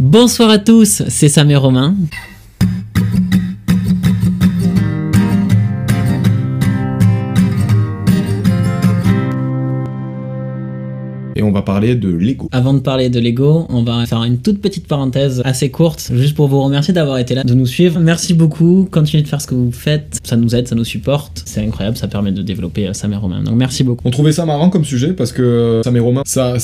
Bonsoir à tous, c'est Samuel Romain. Et on va parler de Lego. Avant de parler de Lego, on va faire une toute petite parenthèse assez courte, juste pour vous remercier d'avoir été là, de nous suivre. Merci beaucoup, continuez de faire ce que vous faites, ça nous aide, ça nous supporte, c'est incroyable, ça permet de développer Samuel Romain, donc merci beaucoup. On trouvait ça marrant comme sujet, parce que Samuel Romain, ça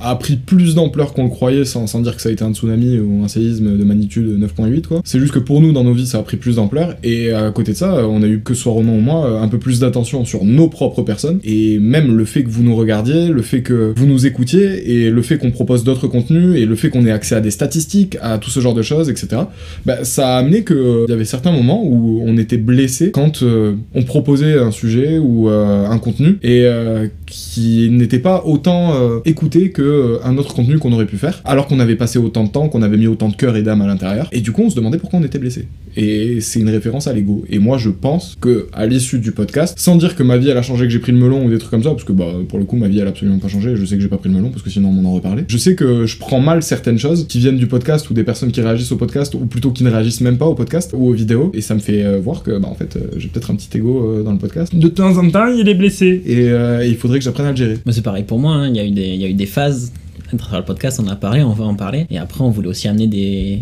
a pris plus d'ampleur qu'on le croyait, sans dire que ça a été un tsunami ou un séisme de magnitude 9.8 quoi. C'est juste que pour nous, dans nos vies, ça a pris plus d'ampleur, et à côté de ça, on a eu, que ce soit Romain ou moi, un peu plus d'attention sur nos propres personnes, et même le fait que vous nous regardiez, le fait que vous nous écoutiez, et le fait qu'on propose d'autres contenus, et le fait qu'on ait accès à des statistiques, à tout ce genre de choses, etc. Bah, ça a amené qu'il y avait certains moments où on était blessé quand on proposait un sujet ou un contenu, et qui n'était pas autant écouté qu'un autre contenu qu'on aurait pu faire, alors qu'on avait passé autant de temps, qu'on avait mis autant de cœur et d'âme à l'intérieur, et du coup on se demandait pourquoi on était blessé. Et c'est une référence à l'ego. Et moi je pense que à l'issue du podcast, sans dire que ma vie elle a changé, que j'ai pris le melon ou des trucs comme ça, parce que bah, pour le coup ma vie elle a absolument pas changé, je sais que j'ai pas pris le melon parce que sinon on en reparlait. Je sais que je prends mal certaines choses qui viennent du podcast ou des personnes qui réagissent au podcast, ou plutôt qui ne réagissent même pas au podcast ou aux vidéos, et ça me fait voir que bah en fait j'ai peut-être un petit ego dans le podcast. De temps en temps il est blessé et il faudrait que j'apprenne à le gérer. Mais c'est pareil pour moi, hein. Il y a eu des phases à travers le podcast, on a parlé, on va en parler, et après on voulait aussi amener des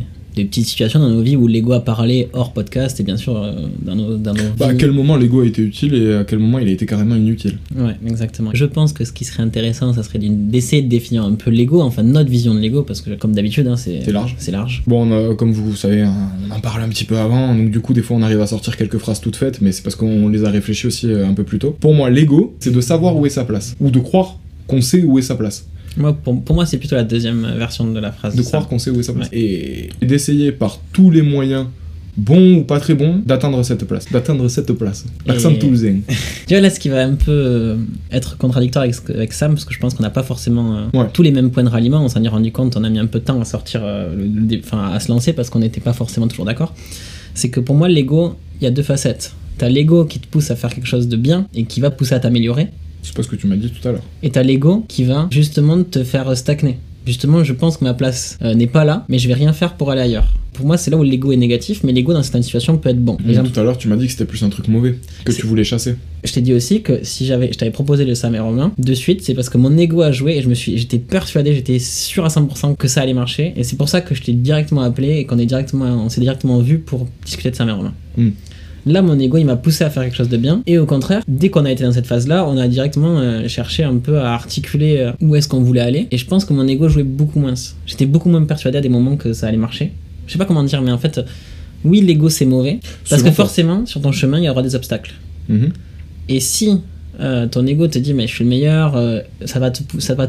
petites situations dans nos vies où l'ego a parlé hors podcast, et bien sûr dans nos vies. Bah, à quel moment l'ego a été utile et à quel moment il a été carrément inutile. Ouais, exactement. Je pense que ce qui serait intéressant, ça serait d'essayer de définir un peu l'ego, enfin notre vision de l'ego, parce que comme d'habitude, hein, c'est large. C'est large. Bon, comme vous savez, on en parle un petit peu avant, donc du coup des fois on arrive à sortir quelques phrases toutes faites, mais c'est parce qu'on les a réfléchies aussi un peu plus tôt. Pour moi, l'ego, c'est de savoir où est sa place, ou de croire qu'on sait où est sa place. Moi, pour moi, c'est plutôt la deuxième version de la phrase. De croire qu'on sait où est sa place. Ouais. Et d'essayer par tous les moyens, bons ou pas très bons, d'atteindre cette place. D'atteindre cette place. L'accent toulousain. Tu vois, là, ce qui va un peu être contradictoire avec Sam, parce que je pense qu'on n'a pas forcément tous les mêmes points de ralliement. On s'en est rendu compte, on a mis un peu de temps à sortir, à se lancer, parce qu'on n'était pas forcément toujours d'accord. C'est que pour moi, l'ego, il y a deux facettes. T'as l'ego qui te pousse à faire quelque chose de bien et qui va pousser à t'améliorer. C'est pas ce que tu m'as dit tout à l'heure. Et t'as l'ego qui va justement te faire stagner. Justement, je pense que ma place n'est pas là, mais je vais rien faire pour aller ailleurs. Pour moi, c'est là où l'ego est négatif, mais l'ego dans certaines situations peut être bon. Mais tout à l'heure, tu m'as dit que c'était plus un truc mauvais, que tu voulais chasser. Je t'ai dit aussi que si je t'avais proposé le Samuel Romain de suite, c'est parce que mon ego a joué et j'étais persuadé, j'étais sûr à 100% que ça allait marcher. Et c'est pour ça que je t'ai directement appelé et on s'est directement vu pour discuter de Samuel Romain. Là, mon ego, il m'a poussé à faire quelque chose de bien. Et au contraire, dès qu'on a été dans cette phase-là, on a directement cherché un peu à articuler où est-ce qu'on voulait aller. Et je pense que mon ego jouait beaucoup moins. J'étais beaucoup moins persuadé à des moments que ça allait marcher. Je sais pas comment dire, mais en fait, oui, l'ego, c'est mauvais. Parce que forcément, sur ton chemin, il y aura des obstacles. Et si ton ego te dit mais je suis le meilleur, ça va te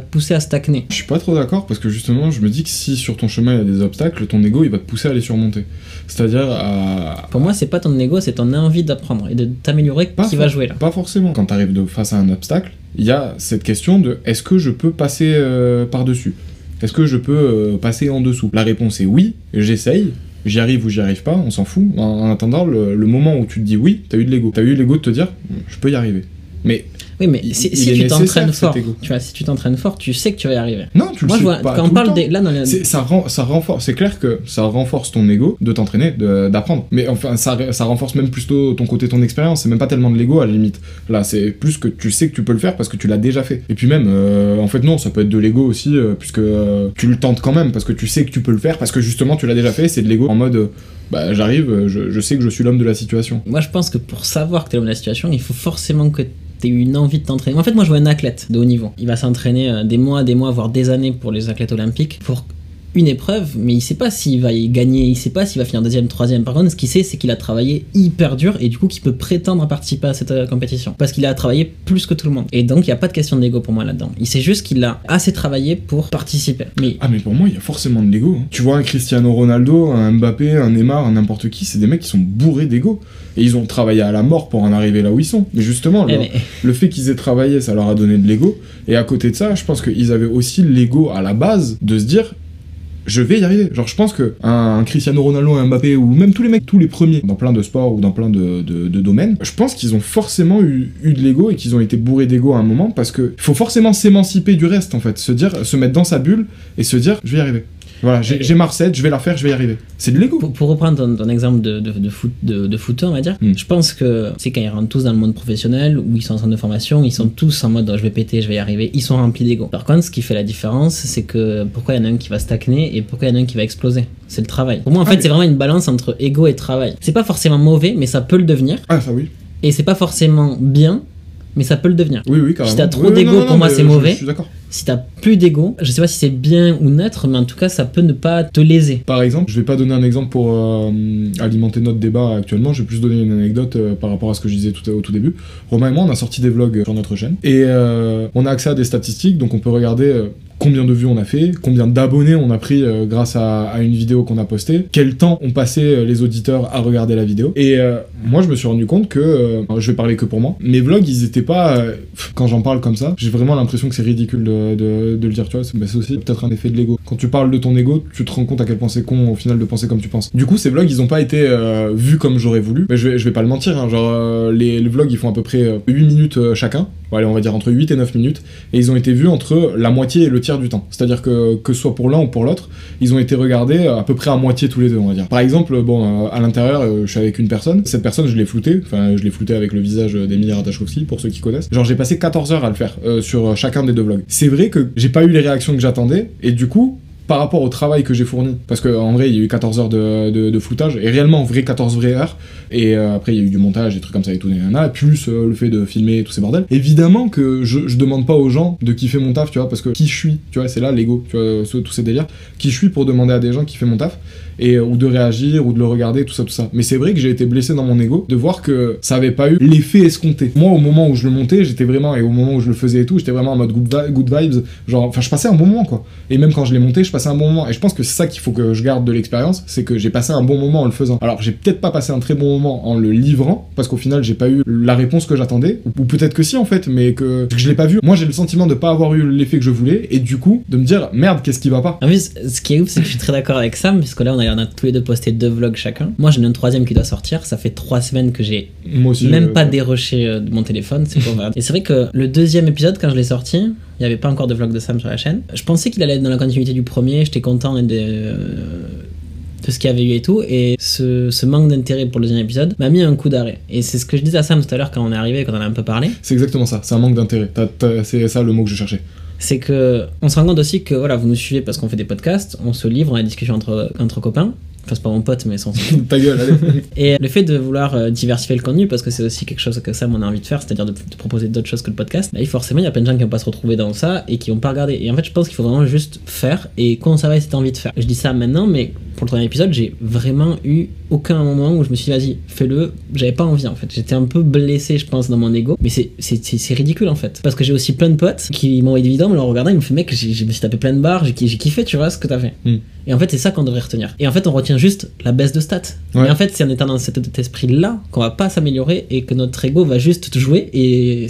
pousser à stagner. Je suis pas trop d'accord, parce que justement je me dis que si sur ton chemin il y a des obstacles, ton ego il va te pousser à les surmonter, c'est-à-dire à... Pour moi c'est pas ton ego, c'est ton envie d'apprendre et de t'améliorer qui va jouer là. Pas forcément. Quand t'arrives face à un obstacle, il y a cette question de est-ce que je peux passer par-dessus, est-ce que je peux passer en dessous. La réponse est oui, j'essaye. J'y arrive ou j'y arrive pas, on s'en fout. En attendant, le moment où tu te dis oui, t'as eu de l'ego. T'as eu l'ego de te dire je peux y arriver. Mais si tu t'entraînes fort, tu vois, si tu t'entraînes fort, tu sais que tu vas y arriver. Non, tu le sais pas. Quand on parle des là dans les... ça renforce, c'est clair que ça renforce ton ego de t'entraîner, d'apprendre. Mais enfin ça renforce même plutôt ton côté, ton expérience, c'est même pas tellement de l'ego à la limite. Là, c'est plus que tu sais que tu peux le faire parce que tu l'as déjà fait. Et puis même en fait non, ça peut être de l'ego aussi puisque tu le tentes quand même parce que tu sais que tu peux le faire parce que justement tu l'as déjà fait, c'est de l'ego en mode j'arrive, je sais que je suis l'homme de la situation. Moi, je pense que pour savoir que t'es l'homme de la situation, il faut forcément que t'aies une envie de t'entraîner. En fait, moi, je vois un athlète de haut niveau. Il va s'entraîner des mois, voire des années pour les athlètes olympiques, pour une épreuve, mais il sait pas s'il va y gagner, il sait pas s'il va finir deuxième, troisième. Par contre, ce qu'il sait, c'est qu'il a travaillé hyper dur et du coup, qu'il peut prétendre à participer à cette compétition parce qu'il a travaillé plus que tout le monde. Et donc, il y a pas de question d'ego pour moi là-dedans. Il sait juste qu'il a assez travaillé pour participer. Mais pour moi, il y a forcément de l'ego. Tu vois un Cristiano Ronaldo, un Mbappé, un Neymar, un n'importe qui, c'est des mecs qui sont bourrés d'ego. Et ils ont travaillé à la mort pour en arriver là où ils sont. Mais justement, le fait qu'ils aient travaillé, ça leur a donné de l'ego. Et à côté de ça, je pense qu'ils avaient aussi l'ego à la base de se dire je vais y arriver. Genre, je pense que un Cristiano Ronaldo, un Mbappé, ou même tous les mecs, tous les premiers, dans plein de sports ou dans plein de domaines, je pense qu'ils ont forcément eu de l'ego et qu'ils ont été bourrés d'ego à un moment parce que faut forcément s'émanciper du reste, en fait. Se mettre dans sa bulle et se dire, je vais y arriver. Voilà, j'ai Marseille, je vais la faire, je vais y arriver. C'est de l'ego. Pour reprendre ton exemple de footeur, on va dire, je pense que c'est quand ils rentrent tous dans le monde professionnel où ils sont en centre de formation, ils sont tous en mode oh, je vais péter, je vais y arriver, ils sont remplis d'ego. Par contre, ce qui fait la différence, c'est que pourquoi il y en a un qui va stagner et pourquoi il y en a un qui va exploser. C'est le travail. Pour moi, en fait, c'est vraiment une balance entre ego et travail. C'est pas forcément mauvais, mais ça peut le devenir. Ah, ça oui. Et c'est pas forcément bien, mais ça peut le devenir. Oui, oui, carrément. Si t'as trop d'ego, pour moi, c'est mauvais. Je suis d'accord. Si t'as plus d'ego, je sais pas si c'est bien ou neutre, mais en tout cas, ça peut ne pas te léser. Par exemple, je vais pas donner un exemple pour alimenter notre débat actuellement, je vais plus donner une anecdote par rapport à ce que je disais au tout début. Romain et moi, on a sorti des vlogs sur notre chaîne, et on a accès à des statistiques, donc on peut regarder... combien de vues on a fait, combien d'abonnés on a pris grâce à une vidéo qu'on a postée, quel temps ont passé les auditeurs à regarder la vidéo. Et moi, je me suis rendu compte que, je vais parler que pour moi, mes vlogs, ils étaient pas... quand j'en parle comme ça, j'ai vraiment l'impression que c'est ridicule de le dire, tu vois, c'est aussi peut-être un effet de l'ego. Quand tu parles de ton ego, tu te rends compte à quel point c'est con au final de penser comme tu penses. Du coup, ces vlogs, ils ont pas été vus comme j'aurais voulu, mais je vais pas le mentir, hein, genre les vlogs, ils font à peu près 8 minutes chacun, bon, allez, on va dire entre 8 et 9 minutes, et ils ont été vus entre la moitié et le tiers du temps, c'est-à-dire que ce soit pour l'un ou pour l'autre, ils ont été regardés à peu près à moitié tous les deux, on va dire. Par exemple, bon, à l'intérieur, je suis avec une personne, cette personne je l'ai floutée, enfin je l'ai floutée avec le visage d'Emilie Ratajkowski, pour ceux qui connaissent, genre j'ai passé 14 heures à le faire, sur chacun des deux vlogs. C'est vrai que j'ai pas eu les réactions que j'attendais, et du coup, par rapport au travail que j'ai fourni, parce qu'en vrai il y a eu 14 heures de floutage, et réellement vrai 14 vraies heures, et après il y a eu du montage, des trucs comme ça et tout, plus le fait de filmer tous ces bordels. Évidemment que je demande pas aux gens de kiffer mon taf, tu vois, parce que qui je suis, tu vois, c'est là l'ego, tu vois, tous ces délires, qui je suis pour demander à des gens qui fait mon taf, et ou de réagir, ou de le regarder, tout ça, tout ça. Mais c'est vrai que j'ai été blessé dans mon ego de voir que ça avait pas eu l'effet escompté. Moi au moment où je le montais, j'étais vraiment, et au moment où je le faisais et tout, j'étais vraiment en mode good vibes, genre, enfin je passais un bon moment quoi. Et même quand je l'ai monté, je passais un bon moment, et je pense que c'est ça qu'il faut que je garde de l'expérience, c'est que j'ai passé un bon moment en le faisant. Alors j'ai peut-être pas passé un très bon moment en le livrant, parce qu'au final j'ai pas eu la réponse que j'attendais, ou peut-être que si en fait, mais que je l'ai pas vu. Moi j'ai le sentiment de pas avoir eu l'effet que je voulais, et du coup de me dire merde, qu'est-ce qui va pas. En plus, ce qui est ouf, c'est que je suis très d'accord avec Sam, parce que là on a tous les deux posté 2 vlogs chacun. Moi j'en ai un troisième qui doit sortir, ça fait 3 semaines que j'ai même pas déroché de mon téléphone, c'est pour et c'est vrai que le deuxième épisode quand je l'ai sorti, il n'y avait pas encore de vlog de Sam sur la chaîne. Je pensais qu'il allait être dans la continuité du premier, j'étais content de ce qu'il y avait eu et tout, et ce manque d'intérêt pour le deuxième épisode m'a mis un coup d'arrêt. Et c'est ce que je disais à Sam tout à l'heure quand on est arrivé, quand on a un peu parlé. C'est exactement ça, c'est un manque d'intérêt, c'est ça le mot que je cherchais. C'est que on se rend compte aussi que voilà, vous nous suivez parce qu'on fait des podcasts, on se livre, on a des discussions entre copains. Enfin, c'est pas mon pote, mais sans. Ta gueule, allez. Et le fait de vouloir diversifier le contenu, parce que c'est aussi quelque chose que Sam on a envie de faire, c'est-à-dire de proposer d'autres choses que le podcast, bah, forcément, il y a plein de gens qui vont pas se retrouver dans ça et qui vont pas regarder. Et en fait, je pense qu'il faut vraiment juste faire et conserver cette envie de faire. Je dis ça maintenant, mais pour le premier épisode, j'ai vraiment eu aucun moment où je me suis dit, vas-y, fais-le. J'avais pas envie, en fait. J'étais un peu blessé, je pense, dans mon ego. Mais c'est ridicule, en fait. Parce que j'ai aussi plein de potes qui m'ont envoyé des vidéos, me le regardant, ils me font, mec, je me suis tapé plein de barres, j'ai kiffé, tu vois, ce que t'as fait. Et en fait, c'est ça qu'on devrait retenir. Et en fait, on retient juste la baisse de stats. Ouais. Mais en fait, c'est en étant dans cet esprit-là qu'on va pas s'améliorer et que notre ego va juste jouer et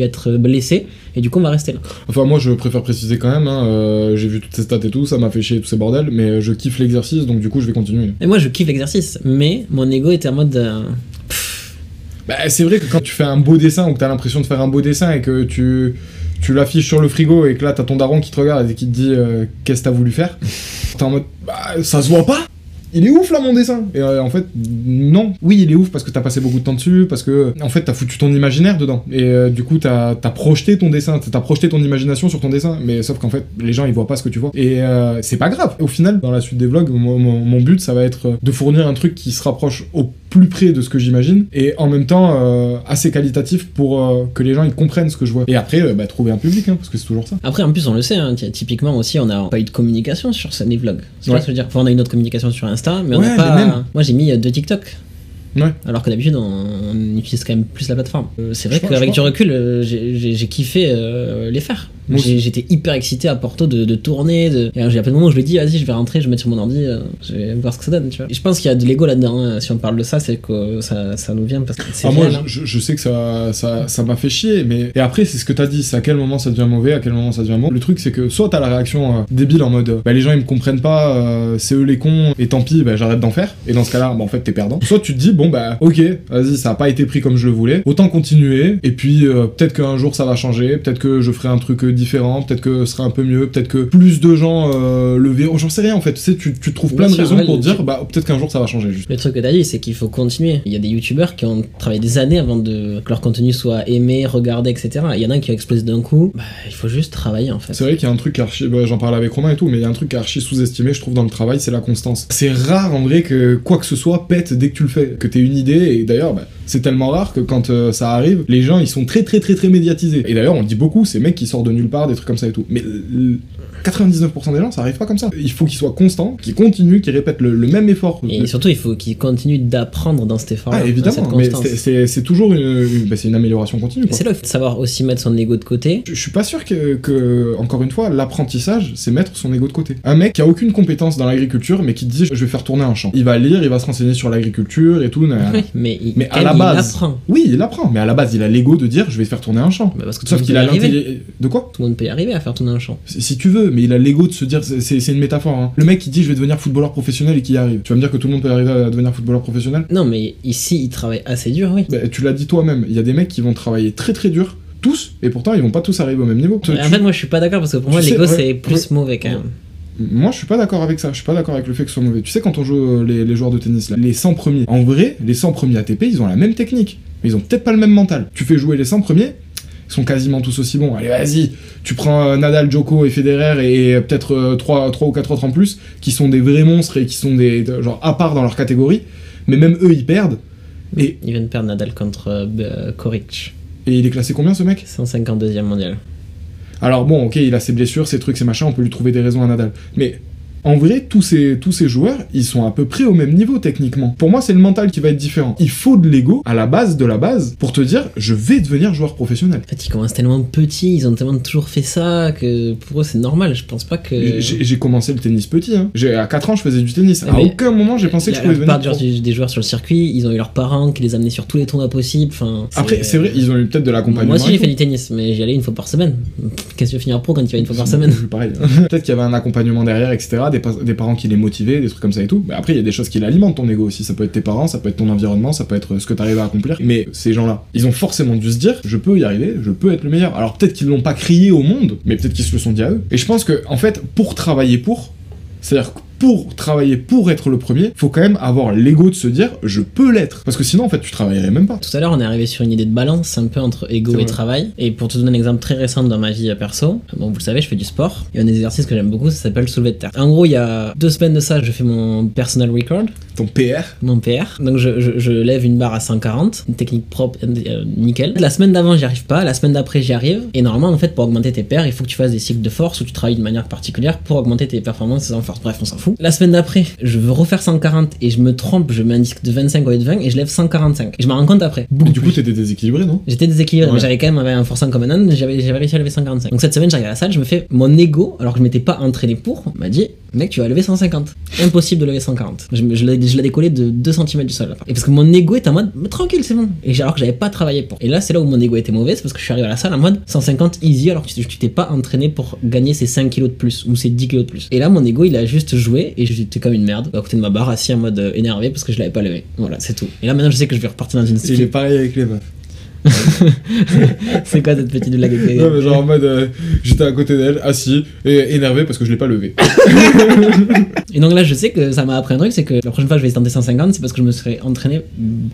être blessé. Et du coup, on va rester là. Enfin, moi, je préfère préciser quand même. J'ai vu toutes ces stats et tout, ça m'a fait chier tous ces bordels, mais je kiffe l'exercice, donc du coup, je vais continuer. Et moi, je kiffe l'exercice, mais mon ego était en mode. Bah, c'est vrai que quand tu fais un beau dessin ou que t'as l'impression de faire un beau dessin et que tu l'affiches sur le frigo et que là t'as ton daron qui te regarde et qui te dit qu'est-ce que t'as voulu faire, t'es en mode bah ça se voit pas, il est ouf là mon dessin, et en fait non, oui il est ouf parce que t'as passé beaucoup de temps dessus, parce que en fait t'as foutu ton imaginaire dedans, et du coup t'as projeté ton dessin, t'as projeté ton imagination sur ton dessin, mais sauf qu'en fait les gens ils voient pas ce que tu vois, et c'est pas grave. Au final dans la suite des vlogs, mon but ça va être de fournir un truc qui se rapproche au plus près de ce que j'imagine, et en même temps assez qualitatif pour que les gens ils comprennent ce que je vois, et après bah, trouver un public, hein, parce que c'est toujours ça. Après en plus on le sait, hein, typiquement aussi on a pas eu de communication sur les vlogs, c'est ouais. Pas ce que je veux dire, enfin, on a une autre communication sur Insta, mais on ouais, a pas... Moi j'ai mis 2 TikTok. Ouais. Alors que d'habitude on utilise quand même plus la plateforme. C'est vrai qu'avec du recul j'ai kiffé les faire. J'étais hyper excité à Porto de tourner. Et alors, j'ai à plein de moments où je lui ai dit vas-y je vais rentrer, je vais mettre sur mon ordi, je vais voir ce que ça donne, tu vois. Et je pense qu'il y a de l'ego là-dedans, hein. Si on parle de ça, c'est que ça nous vient parce que c'est moi hein. Je sais que ça m'a fait chier, mais... Et après c'est ce que t'as dit, c'est à quel moment ça devient mauvais, à quel moment ça devient bon. Le truc c'est que soit t'as la réaction débile en mode bah les gens ils me comprennent pas, c'est eux les cons et tant pis bah j'arrête d'en faire, et dans ce cas là bah en fait t'es perdant. Soit tu te dis bon bon bah ok, vas-y, ça a pas été pris comme je le voulais, autant continuer, et puis peut-être qu'un jour ça va changer, peut-être que je ferai un truc différent, peut-être que ce sera un peu mieux, peut-être que plus de gens le verront, j'en sais rien en fait, tu sais, tu trouves plein de raisons pour dire bah peut-être qu'un jour ça va changer. Juste. Le truc que t'as dit, c'est qu'il faut continuer. Il y a des youtubeurs qui ont travaillé des années avant que leur contenu soit aimé, regardé, etc. Il y en a qui explosent d'un coup, bah il faut juste travailler en fait. C'est vrai qu'il y a un truc archi, bah, j'en parlais avec Romain et tout, mais il y a un truc archi sous-estimé, je trouve, dans le travail, c'est la constance. C'est rare en vrai que quoi que ce soit pète dès que tu le fais, que t'aies une idée, et d'ailleurs, bah, c'est tellement rare que quand ça arrive, les gens ils sont très médiatisés. Et d'ailleurs, on le dit beaucoup, ces mecs qui sortent de nulle part, des trucs comme ça et tout. Mais 99% des gens, ça arrive pas comme ça. Il faut qu'ils soient constants, qu'ils continuent, qu'ils répètent le même effort. Et surtout, il faut qu'ils continuent d'apprendre dans cet effort. Ah, évidemment, mais c'est toujours une amélioration continue. C'est là qu'il faut savoir aussi mettre son ego de côté. Je suis pas sûr que encore une fois, l'apprentissage, c'est mettre son ego de côté. Un mec qui a aucune compétence dans l'agriculture, mais qui dit je vais faire tourner un champ. Il va lire, il va se renseigner sur l'agriculture et tout. Oui, mais à la base, apprend. Oui, il apprend, mais à la base, il a l'ego de dire je vais faire tourner un champ. Bah parce que sauf qu'il a l'intelligence. De quoi ? Tout le monde peut y arriver à faire tourner un champ. Si tu veux, mais il a l'ego de se dire, c'est une métaphore. Hein. Le mec qui dit je vais devenir footballeur professionnel et qui y arrive. Tu vas me dire que tout le monde peut arriver à devenir footballeur professionnel ? Non, mais ici, il travaille assez dur, oui. Bah, tu l'as dit toi-même, il y a des mecs qui vont travailler très dur. Tous, et pourtant ils vont pas tous arriver au même niveau. En fait, moi je suis pas d'accord parce que pour moi l'ego c'est plus mauvais quand même. Moi je suis pas d'accord avec ça, je suis pas d'accord avec le fait que ce soit mauvais. Tu sais, quand on joue les joueurs de tennis là, les 100 premiers, en vrai, les 100 premiers ATP ils ont la même technique, mais ils ont peut-être pas le même mental. Tu fais jouer les 100 premiers, ils sont quasiment tous aussi bons. Allez, vas-y, tu prends Nadal, Joko et Federer et peut-être 3 ou 4 autres en plus qui sont des vrais monstres et qui sont des genre à part dans leur catégorie, mais même eux ils perdent. Et... ils viennent perdre Nadal contre Koric. Et il est classé combien ce mec ? 152e mondial. Alors bon, ok, il a ses blessures, ses trucs, ses machins, on peut lui trouver des raisons à Nadal. Mais en vrai, tous ces joueurs, ils sont à peu près au même niveau techniquement. Pour moi, c'est le mental qui va être différent. Il faut de l'ego à la base de la base pour te dire je vais devenir joueur professionnel. En fait, ils commencent tellement petits, ils ont tellement toujours fait ça que pour eux c'est normal. Je pense pas que. J'ai commencé le tennis petit. Hein. À 4 ans, je faisais du tennis. À aucun moment, j'ai pensé que je pouvais devenir. La plupart des joueurs sur le circuit, ils ont eu leurs parents qui les amenaient sur tous les tournois possibles. Enfin, après, c'est vrai, ils ont eu peut-être de l'accompagnement. Moi aussi, j'ai fait du tennis, mais j'y allais une fois par semaine. Qu'est-ce que tu veux finir pro quand tu vas une fois par semaine ? Pareil. Peut-être qu'il y avait un accompagnement derrière, etc. Des parents qui les motivaient, des trucs comme ça et tout. Mais après, il y a des choses qui l'alimentent ton ego aussi. Ça peut être tes parents, ça peut être ton environnement, ça peut être ce que t'arrives à accomplir. Mais ces gens-là, ils ont forcément dû se dire je peux y arriver, je peux être le meilleur. Alors peut-être qu'ils l'ont pas crié au monde, mais peut-être qu'ils se le sont dit à eux. Et je pense que, en fait, c'est-à-dire que pour travailler pour être le premier, faut quand même avoir l'ego de se dire je peux l'être, parce que sinon en fait tu travaillerais même pas. Tout à l'heure on est arrivé sur une idée de balance un peu entre ego et travail, et pour te donner un exemple très récent dans ma vie perso, bon vous le savez je fais du sport, il y a un exercice que j'aime beaucoup, ça s'appelle soulever de terre. En gros il y a 2 semaines de ça je fais mon personal record. Ton PR. Mon PR, donc je lève une barre à 140, une technique propre, nickel. La semaine d'avant j'y arrive pas, la semaine d'après j'y arrive, et normalement en fait pour augmenter tes PR il faut que tu fasses des cycles de force où tu travailles de manière particulière pour augmenter tes performances en force, bref on s'en fout. La semaine d'après, je veux refaire 140 et je me trompe, je mets un disque de 25 au lieu de 20 et je lève 145. Et je m'en rends compte après. Mais du coup, t'étais déséquilibré, non ? J'étais déséquilibré, mais j'avais quand même un forçant comme un âne, j'avais réussi à lever 145. Donc cette semaine, j'arrive à la salle, je me fais mon ego, alors que je m'étais pas entraîné pour, on m'a dit mec, tu vas lever 150. Impossible de lever 140. Je l'ai décollé de 2 cm du sol. Et parce que mon ego est en mode tranquille, c'est bon. Et alors que j'avais pas travaillé pour. Et là, c'est là où mon ego était mauvais, c'est parce que je suis arrivé à la salle en mode 150 easy, alors que tu t'es pas entraîné pour gagner ces 5 kilos de plus ou ces 10 kilos de plus. Et là, mon ego, il a juste joué. Et j'étais comme une merde à côté de ma barre, assis en mode énervé parce que je l'avais pas levé. Voilà, c'est tout. Et là maintenant je sais que je vais repartir dans une série. J'ai pareil avec les meufs. C'est quoi cette petite blague? Non mais genre en mode j'étais à côté d'elle, assis et énervé parce que je l'ai pas levé. Et donc là je sais que ça m'a appris un truc, c'est que la prochaine fois je vais tenter 150, c'est parce que je me serai entraîné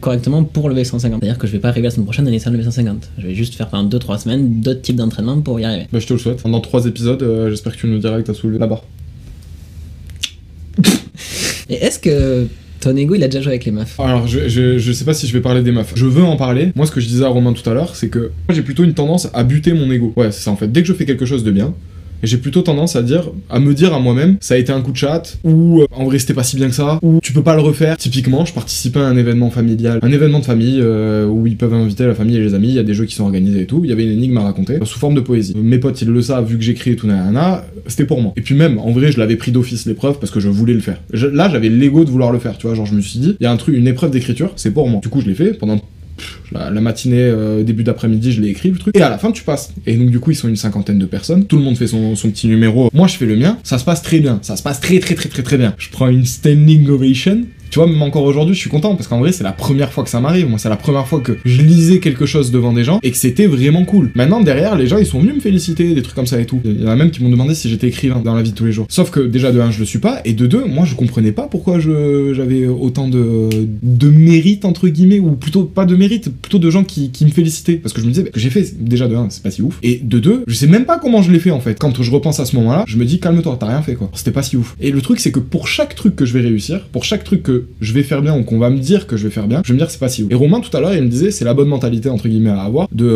correctement pour lever 150. C'est à dire que je vais pas arriver la semaine prochaine à essayer de lever 150. Je vais juste faire pendant 2-3 semaines d'autres types d'entraînement pour y arriver. Bah je te le souhaite. Dans 3 épisodes j'espère que tu nous diras que t'as soulevé la barre. Et est-ce que ton ego il a déjà joué avec les meufs? Alors je sais pas si je vais parler des meufs. Je veux en parler. Moi ce que je disais à Romain tout à l'heure, c'est que moi j'ai plutôt une tendance à buter mon ego. Ouais c'est ça en fait. Dès que je fais quelque chose de bien, j'ai plutôt tendance à me dire à moi-même ça a été un coup de chatte, ou en vrai c'était pas si bien que ça, ou tu peux pas le refaire. Typiquement je participais à un événement familial, un événement de famille où ils peuvent inviter la famille et les amis, il y a des jeux qui sont organisés et tout, il y avait une énigme à raconter sous forme de poésie. Mes potes ils le savent vu que j'écris et tout nanana, c'était pour moi. Et puis même en vrai je l'avais pris d'office l'épreuve parce que je voulais le faire. Là j'avais l'ego de vouloir le faire, tu vois, genre je me suis dit il y a un truc, une épreuve d'écriture, c'est pour moi. Du coup je l'ai fait pendant la matinée, début d'après-midi, je l'ai écrit le truc, et à la fin tu passes. Et donc du coup ils sont une 50aine de personnes, tout le monde fait son petit numéro, moi je fais le mien, ça se passe très bien, ça se passe très bien. Je prends une standing ovation, Tu vois, même encore aujourd'hui, je suis content parce qu'en vrai, c'est la première fois que ça m'arrive. Moi, c'est la première fois que je lisais quelque chose devant des gens et que c'était vraiment cool. Maintenant, derrière, les gens, ils sont venus me féliciter, des trucs comme ça et tout. Il y en a même qui m'ont demandé si j'étais écrivain dans la vie de tous les jours. Sauf que déjà, de un, je le suis pas, et de deux, moi, je comprenais pas pourquoi j'avais autant de mérite, entre guillemets, ou plutôt pas de mérite, plutôt de gens qui me félicitaient. Parce que je me disais, bah, que j'ai fait, déjà, de un, c'est pas si ouf. Et de deux, je sais même pas comment je l'ai fait en fait. Quand je repense à ce moment-là, je me dis, calme-toi, t'as rien fait quoi. C'était pas si ouf. Et le truc, c'est que pour chaque truc que je vais réussir, pour chaque truc que je vais faire bien ou qu'on va me dire que je vais faire bien, je vais me dire c'est pas si ouf. Et Romain tout à l'heure il me disait c'est la bonne mentalité entre guillemets à avoir de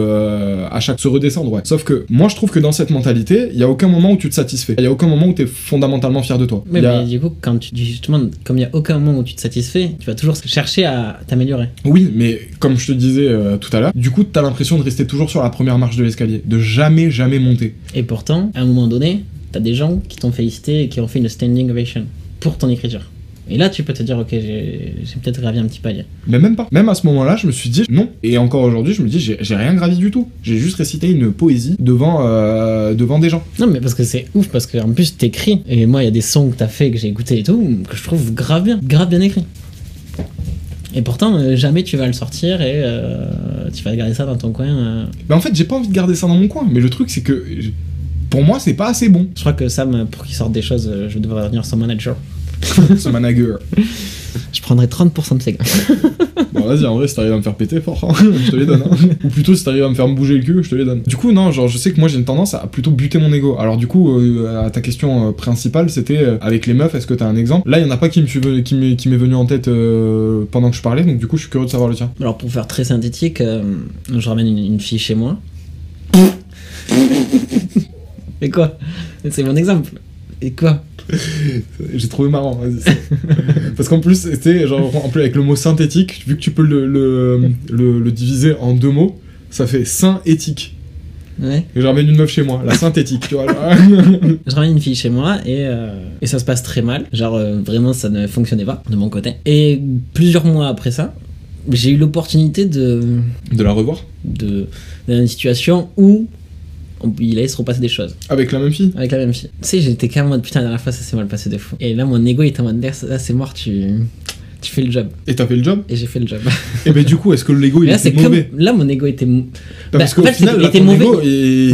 à chaque se redescendre, ouais. Sauf que moi je trouve que dans cette mentalité il y a aucun moment où tu te satisfais, il y a aucun moment où t'es fondamentalement fier de toi. Mais du coup quand tu dis justement comme il y a aucun moment où tu te satisfais, tu vas toujours chercher à t'améliorer. Oui, mais comme je te disais tout à l'heure, du coup t'as l'impression de rester toujours sur la première marche de l'escalier, de jamais monter. Et pourtant à un moment donné t'as des gens qui t'ont félicité et qui ont fait une standing ovation pour ton écriture. Et là, tu peux te dire, ok, j'ai peut-être gravi un petit palier. Mais même pas. Même à ce moment-là, je me suis dit non. Et encore aujourd'hui, je me dis, j'ai rien gravi du tout. J'ai juste récité une poésie devant des gens. Non, mais parce que c'est ouf, parce qu'en plus, t'écris. Et moi, il y a des sons que t'as fait, que j'ai écouté et tout, que je trouve grave bien écrit. Et pourtant, jamais tu vas le sortir et tu vas garder ça dans ton coin. Bah en fait, j'ai pas envie de garder ça dans mon coin. Mais le truc, c'est que pour moi, c'est pas assez bon. Je crois que Sam, pour qu'il sorte des choses, je devrais devenir son manager. Ce manager. Je prendrais 30% de ses gars. Bon, vas-y, en vrai, si t'arrives à me faire péter fort, hein, je te les donne. Hein. Ou plutôt, si t'arrives à me faire me bouger le cul, je te les donne. Du coup, non, genre, je sais que moi, j'ai une tendance à plutôt buter mon ego. Alors, du coup, à ta question principale, c'était avec les meufs, est-ce que t'as un exemple? Là, il y en a pas qui m'est venu en tête pendant que je parlais, donc du coup, je suis curieux de savoir le tien. Alors, pour faire très synthétique, je ramène une fille chez moi. Mais quoi? C'est mon exemple. Et quoi? J'ai trouvé marrant, parce qu'en plus c'était genre en plus avec le mot synthétique, vu que tu peux le diviser en deux mots, ça fait synthétique. Ouais. Et je ramène une meuf chez moi, la synthétique, tu vois. Je ramène une fille chez moi et ça se passe très mal, genre vraiment ça ne fonctionnait pas de mon côté. Et plusieurs mois après ça, j'ai eu l'opportunité de la revoir, dans une situation où il allait se repasser des choses. Avec la même fille? Avec la même fille. Tu sais, j'étais quand même en mode putain, la dernière fois ça s'est mal passé de fou. Et là, mon ego était en mode là, c'est mort, tu fais le job. Et t'as fait le job? Et j'ai fait le job. Et ben du coup, est-ce que l'ego il était mauvais? Là, mon ego était. Parce qu'au final, il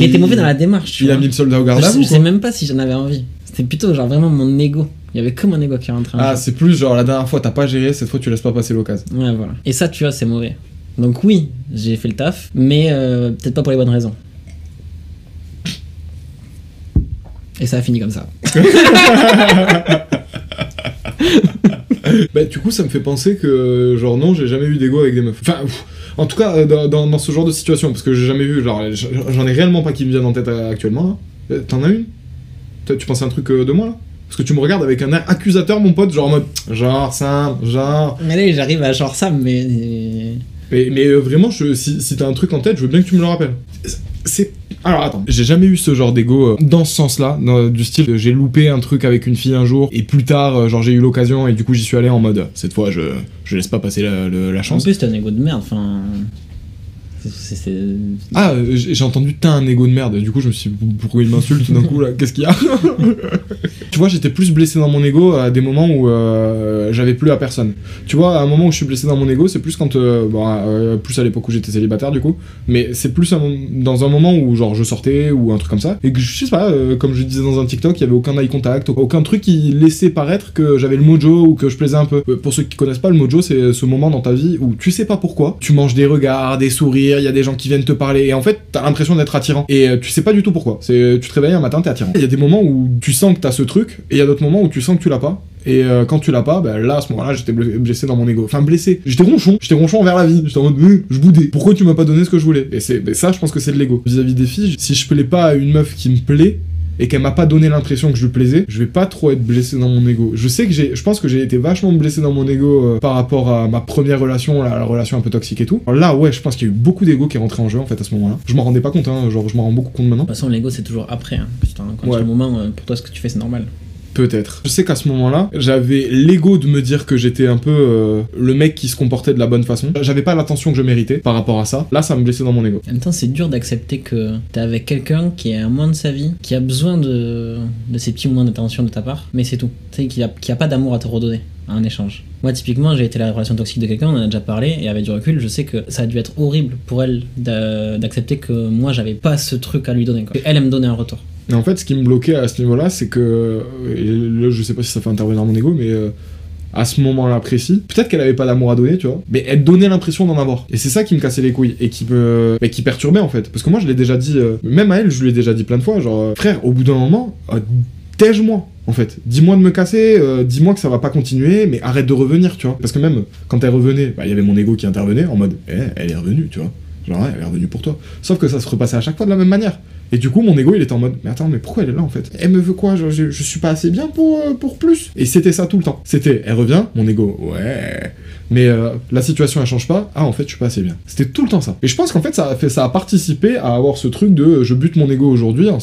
était mauvais dans la démarche. Il a mis le soldat au garde à vous. Je sais même pas si j'en avais envie. C'était plutôt genre vraiment mon ego. Il y avait que mon ego qui rentrait en jeu. Ah, c'est plus genre la dernière fois t'as pas géré, cette fois tu laisses pas passer l'occasion. Ouais, voilà. Et ça, tu vois, c'est mauvais. Donc oui, j'ai fait le taf, mais peut-être pas pour les bonnes raisons. Et ça a fini comme ça. Bah du coup ça me fait penser que genre non, j'ai jamais eu d'ego avec des meufs. Enfin pff, en tout cas dans ce genre de situation, parce que j'ai jamais vu, genre j'en ai réellement pas qui me viennent en tête actuellement. Hein. T'en as une? Tu pensais un truc de moi là? Parce que tu me regardes avec un air accusateur mon pote, genre en mode genre Sam, genre. Mais là j'arrive à genre Sam mais. Mais vraiment si t'as un truc en tête, je veux bien que tu me le rappelles. C'est... Alors attends, j'ai jamais eu ce genre d'ego dans ce sens-là, du style j'ai loupé un truc avec une fille un jour et plus tard genre j'ai eu l'occasion et du coup j'y suis allé en mode cette fois je laisse pas passer la chance. En plus t'as un ego de merde, enfin... Ah, j'ai entendu t'as un ego de merde, du coup je me suis dit pourquoi il m'insulte tout d'un coup là, qu'est-ce qu'il y a? Tu vois, j'étais plus blessé dans mon ego à des moments où j'avais plus à personne. Tu vois, à un moment où je suis blessé dans mon ego, c'est plus quand plus à l'époque où j'étais célibataire du coup, mais c'est plus dans un moment où genre je sortais ou un truc comme ça et que je sais pas, comme je disais dans un TikTok, il y avait aucun eye contact, aucun truc qui laissait paraître que j'avais le mojo ou que je plaisais un peu. Pour ceux qui connaissent pas, le mojo c'est ce moment dans ta vie où tu sais pas pourquoi, tu manges des regards, des sourires, il y a des gens qui viennent te parler et en fait t'as l'impression d'être attirant et tu sais pas du tout pourquoi. Tu te réveilles un matin, t'es attirant. Il y a des moments où tu sens que t'as ce truc et il y a d'autres moments où tu sens que tu l'as pas. Et quand tu l'as pas, bah là à ce moment-là j'étais blessé dans mon ego. Enfin blessé, j'étais ronchon envers la vie. J'étais en mode je boudais. Pourquoi tu m'as pas donné ce que je voulais? Et ça je pense que c'est de l'ego. Vis-à-vis des filles, si je plais pas à une meuf qui me plaît et qu'elle m'a pas donné l'impression que je lui plaisais, je vais pas trop être blessé dans mon ego. Je sais que je pense que j'ai été vachement blessé dans mon ego par rapport à ma première relation, la relation un peu toxique et tout. Alors là ouais, je pense qu'il y a eu beaucoup d'ego qui est rentré en jeu en fait à ce moment-là. Je m'en rendais pas compte, hein, genre je m'en rends beaucoup compte maintenant. De toute façon l'ego c'est toujours après, hein. Putain, quand ouais. C'est le moment, pour toi ce que tu fais c'est normal. Peut-être. Je sais qu'à ce moment-là, j'avais l'ego de me dire que j'étais un peu le mec qui se comportait de la bonne façon. J'avais pas l'attention que je méritais par rapport à ça. Là, ça me blessait dans mon ego. En même temps, c'est dur d'accepter que t'es avec quelqu'un qui est à moins de sa vie, qui a besoin de ces petits moments d'attention de ta part, mais c'est tout. Tu sais, qu'il a pas d'amour à te redonner, à un échange. Moi, typiquement, j'ai été la relation toxique de quelqu'un, on en a déjà parlé, et avec du recul, je sais que ça a dû être horrible pour elle d'accepter que moi, j'avais pas ce truc à lui donner, quoi. Elle me donnait un retour. Et en fait, ce qui me bloquait à ce niveau-là, c'est que... Là, je sais pas si ça fait intervenir mon ego, mais... à ce moment-là précis, peut-être qu'elle avait pas d'amour à donner, tu vois, mais elle donnait l'impression d'en avoir. Et c'est ça qui me cassait les couilles et qui perturbait, en fait. Parce que moi, je l'ai déjà dit... Même à elle, je lui ai déjà dit plein de fois, genre... Frère, au bout d'un moment, taise-moi, en fait. Dis-moi de me casser, dis-moi que ça va pas continuer, mais arrête de revenir, tu vois. Parce que même quand elle revenait, bah, y avait mon ego qui intervenait en mode elle est revenue, tu vois. Genre, elle est revenue pour toi. Sauf que ça se repassait à chaque fois de la même manière. Et du coup, mon ego, il était en mode mais attends, mais pourquoi elle est là, en fait? Elle me veut quoi? Je suis pas assez bien pour plus. Et c'était ça tout le temps. C'était elle revient, mon ego, ouais. Mais la situation, elle change pas. Ah, en fait, je suis pas assez bien. C'était tout le temps ça. Et je pense qu'en fait, ça a participé à avoir ce truc de je bute mon ego aujourd'hui en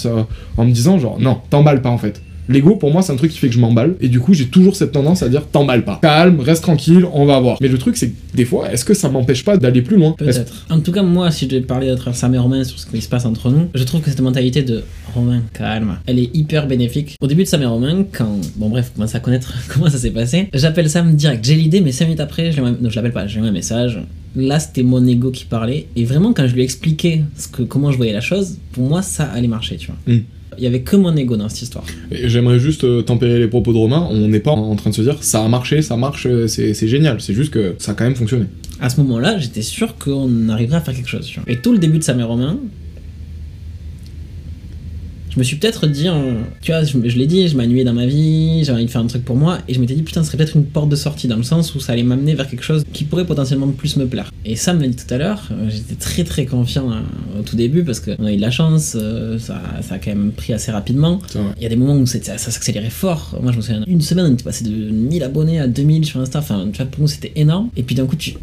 me disant genre non, t'emballes pas, en fait. L'ego, pour moi, c'est un truc qui fait que je m'emballe. Et du coup, j'ai toujours cette tendance à dire t'emballe pas. Calme, reste tranquille, on va voir. Mais le truc, c'est que des fois, est-ce que ça m'empêche pas d'aller plus loin? Peut-être. En tout cas, moi, si je devais parler à travers Samuel Romain sur ce qui se passe entre nous, je trouve que cette mentalité de Romain, calme, elle est hyper bénéfique. Au début de Samuel Romain, quand. Bon, bref, commence à connaître comment ça s'est passé. J'appelle Sam direct. J'ai l'idée, mais 5 minutes après, non, je l'appelle pas, j'ai un message. Là, c'était mon ego qui parlait. Et vraiment, quand je lui expliquais comment je voyais la chose, pour moi, ça allait marcher, tu vois. Mm. Il y avait que mon ego dans cette histoire. J'aimerais juste tempérer les propos de Romain. On n'est pas en train de se dire ça a marché, ça marche, c'est génial. C'est juste que ça a quand même fonctionné. À ce moment-là, j'étais sûr qu'on arriverait à faire quelque chose. Et tout le début de Samuel Romain, je me suis peut-être dit, tu vois, je l'ai dit, je m'ennuyais dans ma vie, j'avais envie de faire un truc pour moi, et je m'étais dit putain, ce serait peut-être une porte de sortie dans le sens où ça allait m'amener vers quelque chose qui pourrait potentiellement plus me plaire. Et ça me l'a dit tout à l'heure, j'étais très très confiant au tout début parce qu'on a eu de la chance, ça a quand même pris assez rapidement. Il y a des moments où ça s'accélérait fort. Moi, je me souviens, une semaine, on était passé de 1000 abonnés à 2000 sur Insta, enfin, tu vois, pour nous, c'était énorme. Et puis d'un coup, tu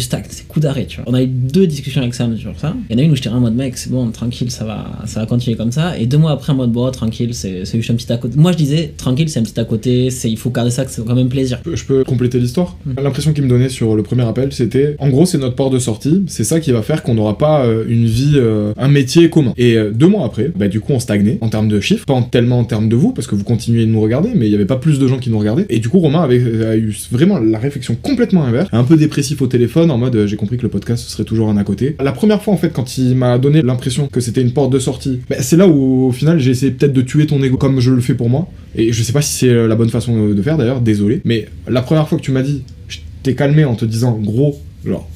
stagnes, c'est coup d'arrêt, tu vois. On a eu 2 discussions avec Sam sur ça. Il y en a une où j'étais en mode mec, c'est bon, tranquille, ça va continuer comme ça. Et 2 mois après, en mode bon, tranquille, c'est juste un petit à côté. Moi, je disais tranquille, c'est un petit à côté, il faut garder ça, que c'est quand même plaisir. Je peux compléter l'histoire. L'impression qu'il me donnait sur le premier appel, c'était en gros, c'est notre porte de sortie, c'est ça qui va faire qu'on n'aura pas une vie, un métier commun. Et 2 mois après, bah, du coup, on stagnait en termes de chiffres, pas tellement en termes de vous, parce que vous continuez de nous regarder, mais il y avait pas plus de gens qui nous regardaient. Et du coup, Romain a eu vraiment la réflexion complètement inverse, un peu dépressif au téléphone, en mode j'ai compris que le podcast ce serait toujours un à côté. La première fois, en fait, quand il m'a donné l'impression que c'était une porte de sortie, bah, c'est là où au final, j'ai essayé peut-être de tuer ton ego comme je le fais pour moi, et je sais pas si c'est la bonne façon de faire d'ailleurs, désolé, mais la première fois que tu m'as dit, je t'ai calmé en te disant gros, genre,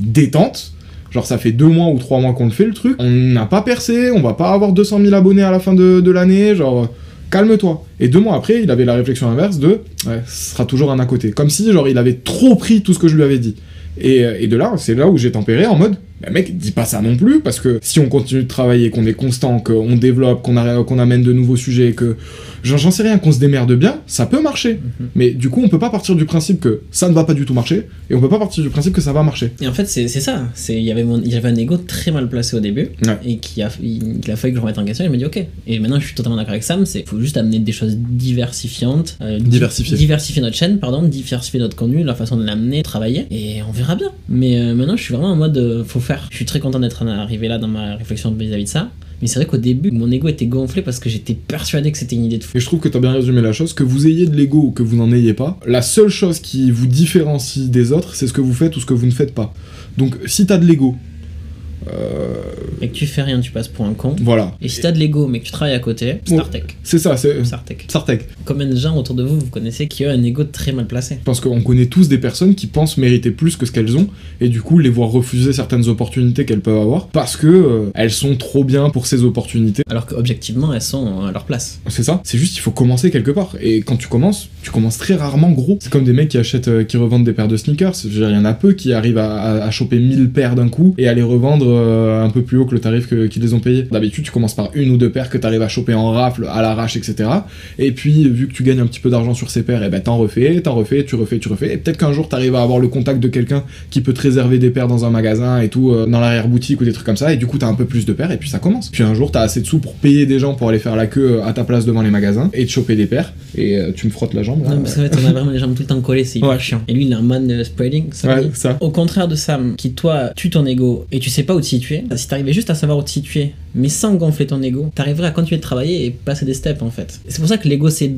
détente, genre ça fait 2 mois ou 3 mois qu'on le fait le truc, on n'a pas percé, on va pas avoir 200 000 abonnés à la fin de l'année, genre calme-toi. Et 2 mois après, il avait la réflexion inverse de ouais, ce sera toujours un à côté, comme si genre il avait trop pris tout ce que je lui avais dit. Et de là, c'est là où j'ai tempéré en mode bah mec, dis pas ça non plus, parce que si on continue de travailler, qu'on est constant, qu'on développe, qu'on amène de nouveaux sujets, que j'en sais rien, qu'on se démerde bien, ça peut marcher. Mais du coup, on peut pas partir du principe que ça ne va pas du tout marcher, et on peut pas partir du principe que ça va marcher. Et en fait, c'est ça. Il y avait un ego très mal placé au début, ouais. Et il a fallu que je remette en question, et je me dis ok. Et maintenant, je suis totalement d'accord avec Sam, faut juste amener des choses diversifiantes, diversifier notre chaîne, pardon, diversifier notre contenu, la façon de l'amener, travailler, et on verra bien. Mais maintenant, je suis vraiment en mode faut faire. Je suis très content d'être arrivé là dans ma réflexion vis-à-vis de ça. Mais c'est vrai qu'au début, mon ego était gonflé parce que j'étais persuadé que c'était une idée de fou. Et je trouve que t'as bien résumé la chose, que vous ayez de l'ego ou que vous n'en ayez pas, la seule chose qui vous différencie des autres, c'est ce que vous faites ou ce que vous ne faites pas. Donc si t'as de l'ego, et que tu fais rien, tu passes pour un con. Voilà. Et si t'as de l'ego mais que tu travailles à côté, Startech. C'est ça, c'est Startech. Combien de gens autour de vous connaissez qui ont un ego très mal placé? Parce qu'on connaît tous des personnes qui pensent mériter plus que ce qu'elles ont, et du coup les voir refuser certaines opportunités qu'elles peuvent avoir parce que elles sont trop bien pour ces opportunités, alors qu'objectivement elles sont à leur place. C'est ça. C'est juste, il faut commencer quelque part. Et quand tu commences très rarement gros. C'est comme des mecs qui achètent, qui revendent des paires de sneakers. Il y en a peu qui arrivent à choper 1000 paires d'un coup et à les revendre un peu plus haut que le tarif qu'ils les ont payé. D'habitude, tu commences par une ou deux paires que tu arrives à choper en rafle, à l'arrache, etc. Et puis, vu que tu gagnes un petit peu d'argent sur ces paires, et ben t'en refais, tu refais. Et peut-être qu'un jour, t'arrives à avoir le contact de quelqu'un qui peut te réserver des paires dans un magasin et tout, dans l'arrière-boutique ou des trucs comme ça. Et du coup, t'as un peu plus de paires et puis ça commence. Puis un jour, t'as assez de sous pour payer des gens pour aller faire la queue à ta place devant les magasins et te choper des paires. Et tu me frottes la jambe. Là, non, parce qu'en fait, on a vraiment les jambes tout le temps collées, c'est hyper chiant. Et lui, il a un man spreading, ça, ouais, ça. Au contraire de Sam, qui toi, tue ton ego et tu sais pas où te situer, si t'arrivais juste à savoir où te situer, mais sans gonfler ton ego, t'arriverais à continuer de travailler et passer des steps en fait. C'est pour ça que l'ego, c'est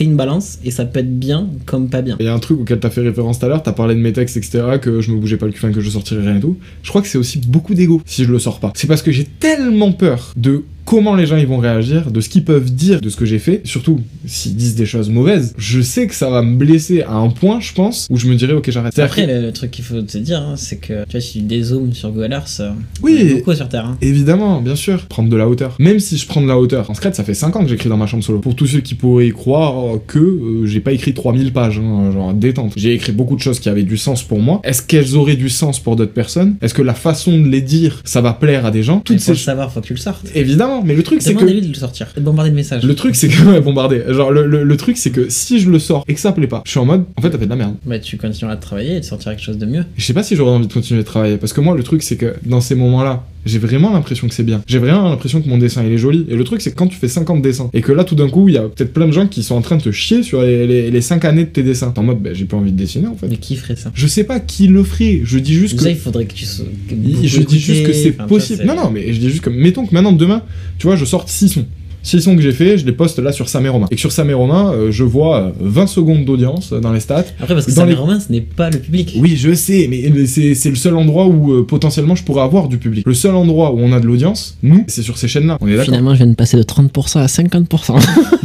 une balance et ça peut être bien comme pas bien. Il y a un truc auquel t'as fait référence tout à l'heure, t'as parlé de mes textes, etc., que je me bougeais pas le cul, que je sortirais rien et tout. Je crois que c'est aussi beaucoup d'ego si je le sors pas. C'est parce que j'ai tellement peur de comment les gens ils vont réagir, de ce qu'ils peuvent dire, de ce que j'ai fait, surtout s'ils disent des choses mauvaises, je sais que ça va me blesser à un point, je pense, où je me dirais ok j'arrête. Après le truc qu'il faut te dire, hein, c'est que tu vois si tu dézoomes sur Google Earth, oui, beaucoup sur Terre. Hein. Évidemment, bien sûr, prendre de la hauteur. Même si je prends de la hauteur, en secret ça fait 5 ans que j'écris dans ma chambre solo. Pour tous ceux qui pourraient y croire que j'ai pas écrit 3000 pages, hein, genre détente. J'ai écrit beaucoup de choses qui avaient du sens pour moi. Est-ce qu'elles auraient du sens pour d'autres personnes? Est-ce que la façon de les dire, ça va plaire à des gens? Toutes ces... savoir, faut que tu le sortes. Évidemment. Mais le truc c'est que de le sortir, de bombarder de messages. Le truc c'est que ouais, bombarder. Genre le truc c'est que si je le sors et que ça plaît pas, je suis en mode en fait t'as fait de la merde. Bah tu continueras de travailler et de sortir quelque chose de mieux. Je sais pas si j'aurais envie de continuer de travailler parce que moi le truc c'est que dans ces moments-là, j'ai vraiment l'impression que c'est bien. J'ai vraiment l'impression que mon dessin il est joli. Et le truc c'est que quand tu fais 50 dessins et que là tout d'un coup il y a peut-être plein de gens qui sont en train de te chier sur les 5 années de tes dessins, t'es en mode bah, j'ai pas envie de dessiner en fait. Mais qui ferait ça? Je sais pas qui le ferait. Je dis juste que... il faudrait que tu sois... je dis juste que c'est possible. Non non, mais je dis juste que mettons que maintenant demain, tu vois, je sorte 6 sons. 6 sons que j'ai fait, je les poste là sur Samuel Romain. Et que sur Samuel Romain, je vois 20 secondes d'audience dans les stats. Après, parce que Samuel Romain, ce n'est pas le public. Oui, je sais, mais c'est le seul endroit où potentiellement je pourrais avoir du public. Le seul endroit où on a de l'audience, nous, c'est sur ces chaînes-là. On est d'accord. Finalement, je viens de passer de 30% à 50%.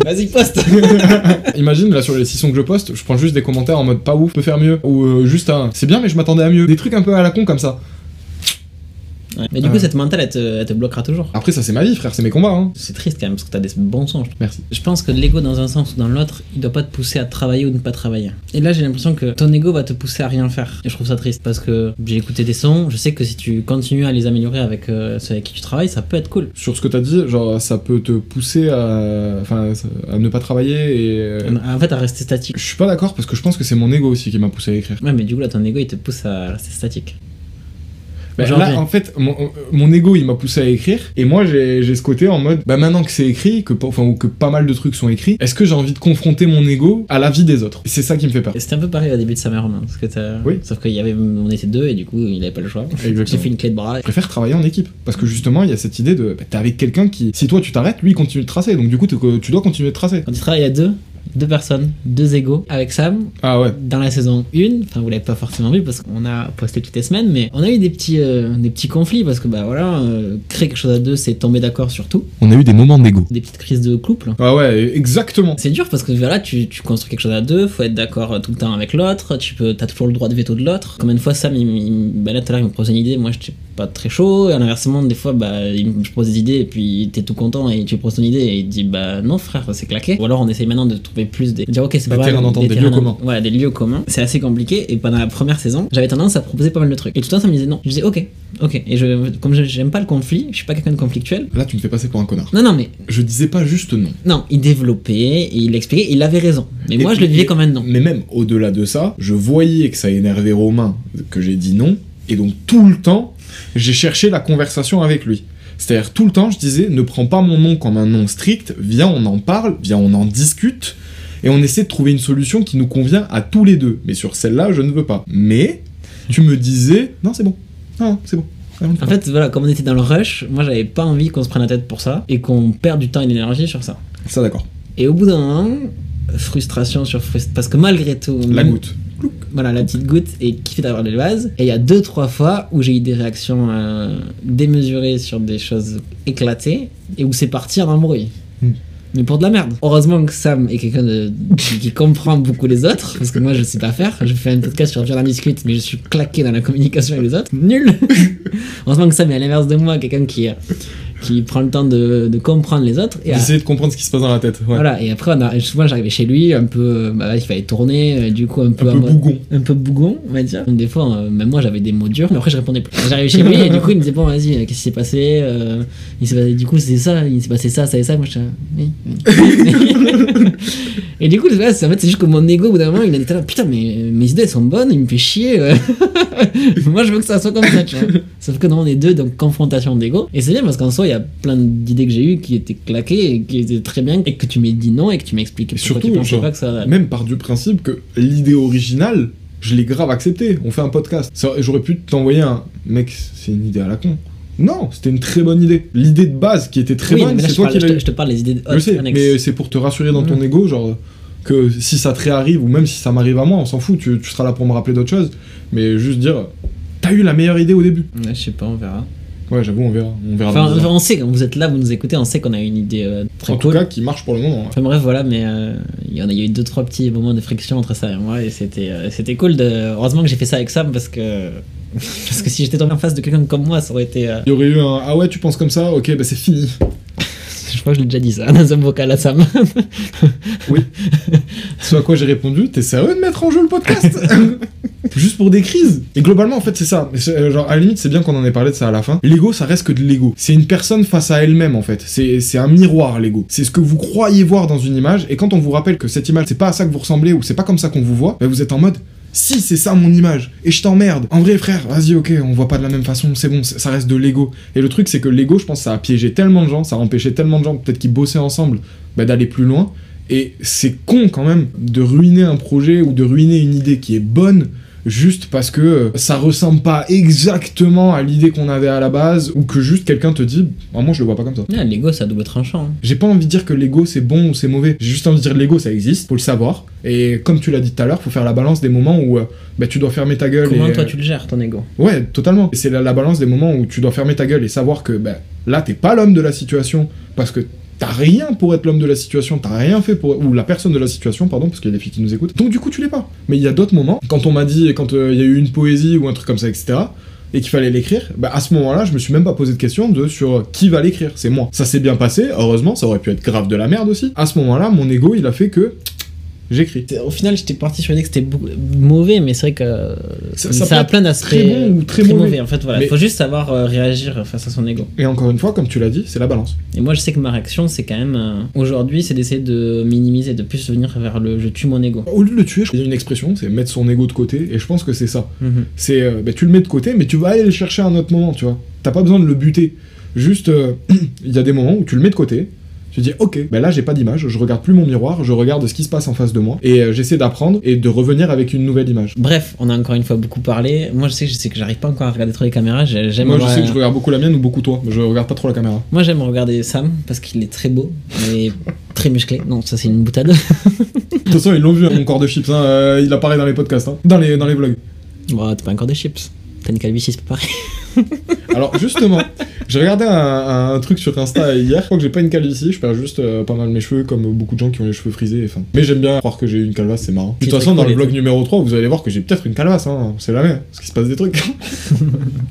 Vas-y, poste. Imagine, là, sur les 6 sons que je poste, je prends juste des commentaires en mode pas ouf, peut faire mieux. Ou juste un c'est bien, mais je m'attendais à mieux. Des trucs un peu à la con comme ça. Ouais. Mais du coup, cette mentale, elle te bloquera toujours. Après, ça, c'est ma vie, frère, c'est mes combats. Hein. C'est triste quand même, parce que t'as des bons songes. Merci. Je pense que l'ego, dans un sens ou dans l'autre, il doit pas te pousser à travailler ou ne pas travailler. Et là, j'ai l'impression que ton ego va te pousser à rien faire. Et je trouve ça triste, parce que j'ai écouté des sons, je sais que si tu continues à les améliorer avec ceux avec qui tu travailles, ça peut être cool. Sur ce que t'as dit, genre, ça peut te pousser à ne pas travailler et. En fait, à rester statique. Je suis pas d'accord, parce que je pense que c'est mon ego aussi qui m'a poussé à écrire. Ouais, mais du coup, là, ton ego, il te pousse à rester statique. Ben là en fait mon ego il m'a poussé à écrire et moi j'ai ce côté en mode bah maintenant que c'est écrit que pas mal de trucs sont écrits, est-ce que j'ai envie de confronter mon ego à la vie des autres? C'est ça qui me fait peur. Et c'était un peu pareil au début de Samuel Romain parce que oui. Sauf qu'il y avait on était deux et du coup il avait pas le choix. J'ai fait une clé de bras. Je préfère travailler en équipe parce que justement il y a cette idée de t'es avec quelqu'un qui si toi tu t'arrêtes lui il continue de tracer donc du coup tu dois continuer de tracer. Quand tu travailles à deux personnes, deux égos avec Sam. Ah ouais. Dans la saison 1, enfin vous l'avez pas forcément vu parce qu'on a posté toutes les semaines, mais on a eu des petits conflits parce que bah voilà, créer quelque chose à deux, c'est tomber d'accord sur tout. On a eu des moments d'égo, des petites crises de couple. Ah ouais, exactement. C'est dur parce que voilà, tu construis quelque chose à deux, faut être d'accord tout le temps avec l'autre. T'as toujours le droit de veto de l'autre. Combien de fois Sam, là tout à l'heure il me propose une idée, moi j'étais pas très chaud. Et à l'inversement, des fois bah je propose des idées et puis t'es tout content et tu proposes ton idée et il dit bah non frère, c'est claqué. Ou alors on essaye maintenant de trouver plus des dire ok c'est pas mal des lieux communs, c'est assez compliqué. Et pendant la première saison j'avais tendance à proposer pas mal de trucs et tout le temps ça me disait non, je disais ok et comme j'aime pas le conflit, je suis pas quelqu'un de conflictuel. Là tu me fais passer pour un connard. Non mais je disais pas juste non, il développait et il expliquait, il avait raison mais et moi je le vivais comme un non. Mais même au delà de ça, je voyais que ça énervait Romain que j'ai dit non et donc tout le temps j'ai cherché la conversation avec lui. C'est-à-dire tout le temps je disais ne prends pas mon nom comme un nom strict, viens on en parle, viens on en discute. Et on essaie de trouver une solution qui nous convient à tous les deux. Mais sur celle-là, je ne veux pas. Mais tu me disais, non, c'est bon. Non, c'est bon. En fait, voilà, comme on était dans le rush, moi, j'avais pas envie qu'on se prenne la tête pour ça et qu'on perde du temps et de l'énergie sur ça. Ça, d'accord. Et au bout d'un moment, frustration sur frustration. Parce que malgré tout. La goutte. Voilà, la petite goutte et qui fait d'avoir des vases. Et il y a 2-3 fois où j'ai eu des réactions démesurées sur des choses éclatées et où c'est parti en embrouille. Mais pour de la merde. Heureusement que Sam est quelqu'un qui comprend beaucoup les autres, parce que moi je sais pas faire. Je fais un podcast sur Violin Discute, mais je suis claqué dans la communication avec les autres. Nul. Heureusement que Sam est à l'inverse de moi, quelqu'un qui qui prend le temps de comprendre les autres et d'essayer de comprendre ce qui se passe dans la tête. Ouais. Voilà, et après, souvent j'arrivais chez lui, un peu, bah, il fallait tourner, du coup, un peu bougon, on va dire. Donc, des fois, même moi j'avais des mots durs, mais après je répondais plus. J'arrivais chez lui et du coup, il me disait, bon, vas-y, qu'est-ce qui s'est passé, du coup, c'est ça, il s'est passé ça, ça et ça. Moi, je oui. Et du coup, là, en fait, c'est juste que mon ego, au bout d'un moment, il a dit, putain, mais mes idées sont bonnes, il me fait chier. Moi, je veux que ça soit comme ça, tu vois. Sauf que non, on est deux, donc confrontation d'ego. Et c'est bien parce qu'en soi, il y a plein d'idées que j'ai eues qui étaient claquées et qui étaient très bien, et que tu m'as dit non, et que tu m'expliques. Et surtout, tu genre, pas que ça... même par du principe que l'idée originale, je l'ai grave acceptée. On fait un podcast. J'aurais pu t'envoyer un mec, c'est une idée à la con. Non, c'était une très bonne idée. L'idée de base qui était très bonne, c'est toi qui l'as eu. Je te parle des idées de haute. Je sais, mais c'est pour te rassurer dans ton ego, genre que si ça te réarrive ou même si ça m'arrive à moi, on s'en fout, tu seras là pour me rappeler d'autres choses, mais juste dire t'as eu la meilleure idée au début. Ouais, je sais pas, on verra. Ouais, j'avoue, on verra. Enfin, on sait, quand vous êtes là, vous nous écoutez, on sait qu'on a une idée très cool. En tout cas, qui marche pour le moment. Ouais. Enfin bref, voilà, mais il y en a eu 2-3 petits moments de friction entre ça et moi, et c'était cool. Heureusement que j'ai fait ça avec Sam, parce que si j'étais tombé en face de quelqu'un comme moi, ça aurait été... Il y aurait eu un « Ah ouais, tu penses comme ça ? Ok, bah c'est fini. » Je crois que je l'ai déjà dit ça, dans un vocal à Sam. Oui. Ce à quoi j'ai répondu « T'es sérieux de mettre en jeu le podcast ?» Juste pour des crises. Et globalement, en fait, c'est ça. Genre, à la limite, c'est bien qu'on en ait parlé de ça à la fin. L'ego, ça reste que de l'ego. C'est une personne face à elle-même, en fait. C'est un miroir, l'ego. C'est ce que vous croyez voir dans une image. Et quand on vous rappelle que cette image, c'est pas à ça que vous ressemblez ou c'est pas comme ça qu'on vous voit, bah, vous êtes en mode... Si, c'est ça mon image, et je t'emmerde. En vrai, frère, vas-y, ok, on voit pas de la même façon, c'est bon, ça reste de l'ego. Et le truc, c'est que l'ego, je pense, ça a piégé tellement de gens, ça a empêché tellement de gens, peut-être qu'ils bossaient ensemble, bah, d'aller plus loin. Et c'est con, quand même, de ruiner un projet ou de ruiner une idée qui est bonne, juste parce que ça ressemble pas exactement à l'idée qu'on avait à la base, ou que juste quelqu'un te dit oh, « moi, je le vois pas comme ça ». L'ego, ça doit être un champ. Hein. J'ai pas envie de dire que l'ego, c'est bon ou c'est mauvais. J'ai juste envie de dire l'ego, ça existe, faut le savoir. Et comme tu l'as dit tout à l'heure, faut faire la balance des moments où bah, tu dois fermer ta gueule. Comment toi, tu le gères, ton ego ? Ouais, totalement. Et c'est la balance des moments où tu dois fermer ta gueule et savoir que bah, là, t'es pas l'homme de la situation, parce que t'as rien pour être l'homme de la situation, t'as rien fait pour... Ou la personne de la situation, pardon, parce qu'il y a des filles qui nous écoutent. Donc du coup, tu l'es pas. Mais il y a d'autres moments, quand on m'a dit, quand il y a eu une poésie ou un truc comme ça, etc., et qu'il fallait l'écrire, bah à ce moment-là, je me suis même pas posé de question sur qui va l'écrire, c'est moi. Ça s'est bien passé, heureusement, ça aurait pu être grave de la merde aussi. À ce moment-là, mon ego, il a fait que... j'écris. Au final, j'étais parti sur une idée que c'était mauvais, mais c'est vrai que ça a plein d'aspects très bons ou très mauvais. En fait, voilà, il faut juste savoir réagir face à son ego. Et encore une fois, comme tu l'as dit, c'est la balance. Et moi, je sais que ma réaction, c'est quand même aujourd'hui, c'est d'essayer de minimiser, de plus venir vers le je tue mon ego. Au lieu de le tuer, il y a une expression, c'est mettre son ego de côté, et je pense que c'est ça. C'est bah, tu le mets de côté, mais tu vas aller le chercher à un autre moment, tu vois. T'as pas besoin de le buter. Juste, il y a des moments où tu le mets de côté. Je dis ok, ben là j'ai pas d'image, je regarde plus mon miroir, je regarde ce qui se passe en face de moi et j'essaie d'apprendre et de revenir avec une nouvelle image. Bref, on a encore une fois beaucoup parlé. Moi je sais que j'arrive pas encore à regarder trop les caméras. J'aime moi je sais que je regarde beaucoup la mienne ou beaucoup toi, je regarde pas trop la caméra. Moi j'aime regarder Sam parce qu'il est très beau et très musclé. Non, ça c'est une boutade. De toute façon ils l'ont vu hein, mon corps de chips, hein. Il apparaît dans les podcasts, hein. dans les vlogs. Bon, t'as pas un corps de chips, t'as une calvitie, c'est pas pareil. Alors justement, j'ai regardé un truc sur Insta hier, je crois que j'ai pas une calvitie, je perds juste pas mal mes cheveux comme beaucoup de gens qui ont les cheveux frisés, enfin. Mais j'aime bien croire que j'ai une calvasse, c'est marrant. De toute façon, dans le vlog numéro 3, vous allez voir que j'ai peut-être une calvasse, hein, c'est la même, parce qu'il se passe des trucs.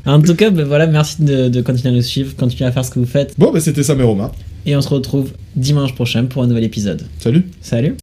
En tout cas, bah, voilà, merci de continuer à nous suivre, continuer à faire ce que vous faites. Bon, bah c'était Sam et Romain. Et on se retrouve dimanche prochain pour un nouvel épisode. Salut. Salut.